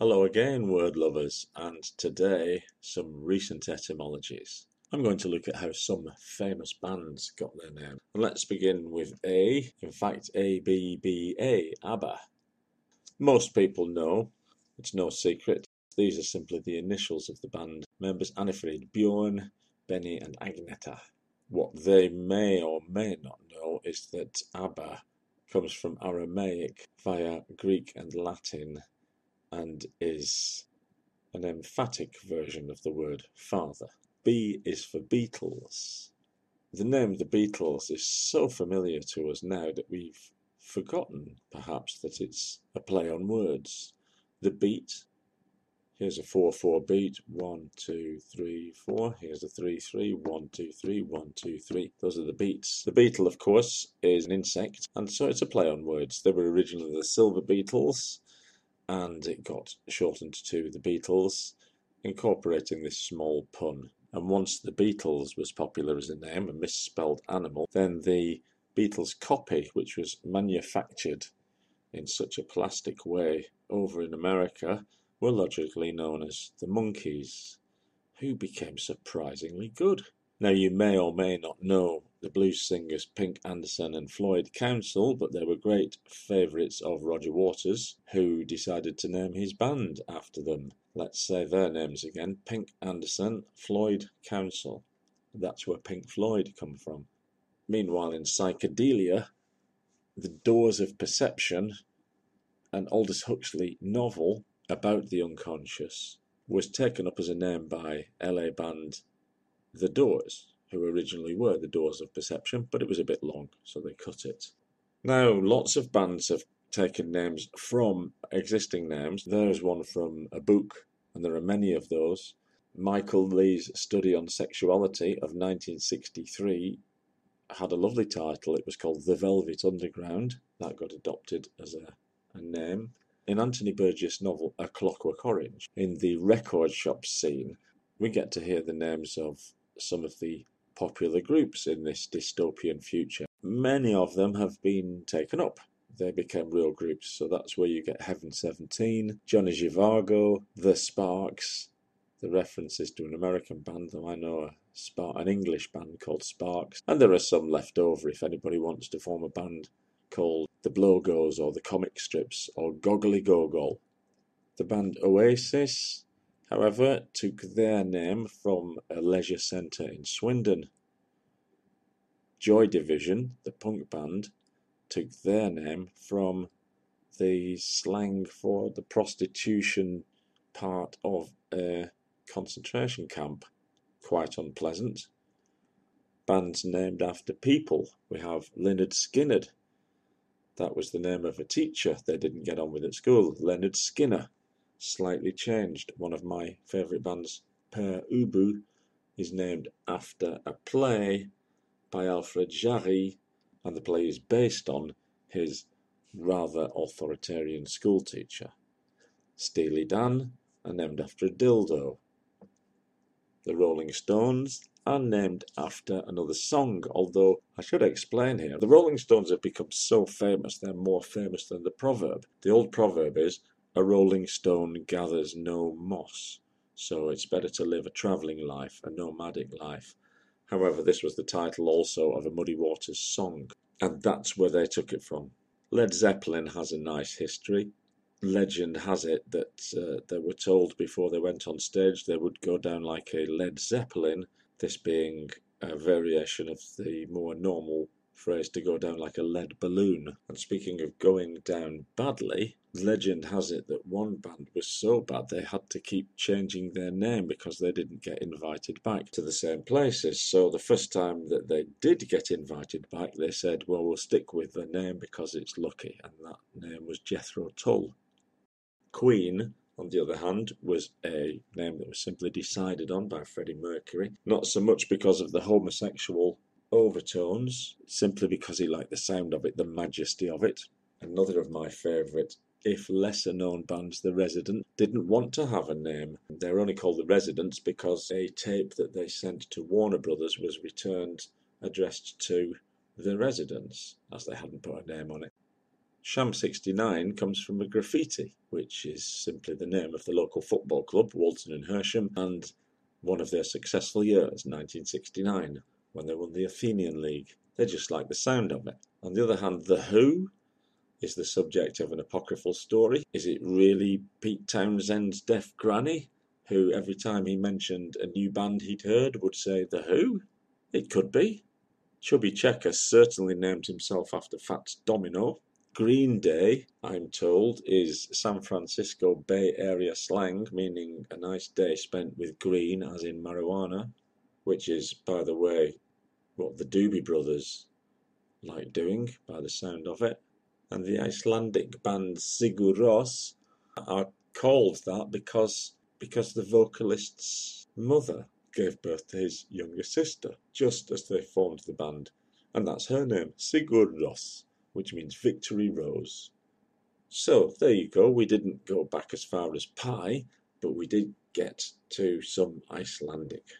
Hello again, word lovers, and today some recent etymologies. I'm going to look at how some famous bands got their name. And let's begin with A, in fact A-B-B-A, ABBA. Most people know, it's no secret, these are simply the initials of the band members Anni-Frid, Björn, Benny and Agnetha. What they may or may not know is that ABBA comes from Aramaic via Greek and Latin, and is an emphatic version of the word father. B is for Beatles. The name The Beatles is so familiar to us now that we've forgotten, perhaps, that it's a play on words. The beat, here's a 4-4 beat, 1, 2, 3, 4, here's a 3, 3, 1, 2, 3, 1, 2, 3. Those are the beats. The beetle, of course, is an insect, and so it's a play on words. They were originally the Silver Beetles, and it got shortened to the Beatles, incorporating this small pun. And once the Beatles was popular as a name, a misspelled animal, then the Beatles copy, which was manufactured in such a plastic way over in America, were logically known as the Monkeys, who became surprisingly good. Now, you may or may not know the blues singers Pink Anderson and Floyd Council, but they were great favourites of Roger Waters, who decided to name his band after them. Let's say their names again. Pink Anderson, Floyd Council. That's where Pink Floyd come from. Meanwhile, in psychedelia, The Doors of Perception, an Aldous Huxley novel about the unconscious, was taken up as a name by LA band The Doors, who originally were The Doors of Perception, but it was a bit long, so they cut it. Now, lots of bands have taken names from existing names. There's one from a book, and there are many of those. Michael Lee's Study on Sexuality of 1963 had a lovely title. It was called The Velvet Underground. That got adopted as a name. In Anthony Burgess' novel A Clockwork Orange, in the record shop scene, we get to hear the names of some of the popular groups in this dystopian future. Many of them have been taken up. They became real groups, so that's where you get Heaven 17, Johnny Zhivago, the Sparks. The reference is to an American band, though I know an English band called Sparks. And there are some left over if anybody wants to form a band called the Blogos or the Comic Strips or Goggly Gogol. The band Oasis, however, took their name from a leisure centre in Swindon. Joy Division, the punk band, took their name from the slang for the prostitution part of a concentration camp. Quite unpleasant. Bands named after people. We have Lynyrd Skynyrd. That was the name of a teacher they didn't get on with at school, Lynyrd Skynyrd. Slightly changed. One of my favourite bands, Pere Ubu, is named after a play by Alfred Jarry, and the play is based on his rather authoritarian schoolteacher. Steely Dan are named after a dildo. The Rolling Stones are named after another song, although I should explain here, the Rolling Stones have become so famous, they're more famous than the proverb. The old proverb is, a rolling stone gathers no moss, so it's better to live a travelling life, a nomadic life. However, this was the title also of a Muddy Waters song, and that's where they took it from. Led Zeppelin has a nice history. Legend has it that they were told before they went on stage they would go down like a Led Zeppelin, this being a variation of the more normal phrase to go down like a lead balloon. And speaking of going down badly, legend has it that one band was so bad they had to keep changing their name because they didn't get invited back to the same places. So the first time that they did get invited back, they said, well, we'll stick with the name because it's lucky, and that name was Jethro Tull. Queen, on the other hand, was a name that was simply decided on by Freddie Mercury, not so much because of the homosexual overtones, simply because he liked the sound of it, the majesty of it. Another of my favourite, if lesser known bands, The Residents, didn't want to have a name. They were only called The Residents because a tape that they sent to Warner Brothers was returned addressed to The Residents, as they hadn't put a name on it. Sham 69 comes from a graffiti, which is simply the name of the local football club, Walton and Hersham, and one of their successful years, 1969, when they won the Athenian League. They just like the sound of it. On the other hand, The Who is the subject of an apocryphal story. Is it really Pete Townshend's deaf granny, who every time he mentioned a new band he'd heard would say The Who? It could be. Chubby Checker certainly named himself after Fats Domino. Green Day, I'm told, is San Francisco Bay Area slang, meaning a nice day spent with green, as in marijuana, which is, by the way, what the Doobie Brothers like doing, by the sound of it. And the Icelandic band Sigur Rós are called that because the vocalist's mother gave birth to his younger sister, just as they formed the band. And that's her name, Sigur Rós, which means Victory Rose. So, there you go. We didn't go back as far as Pi, but we did get to some Icelandic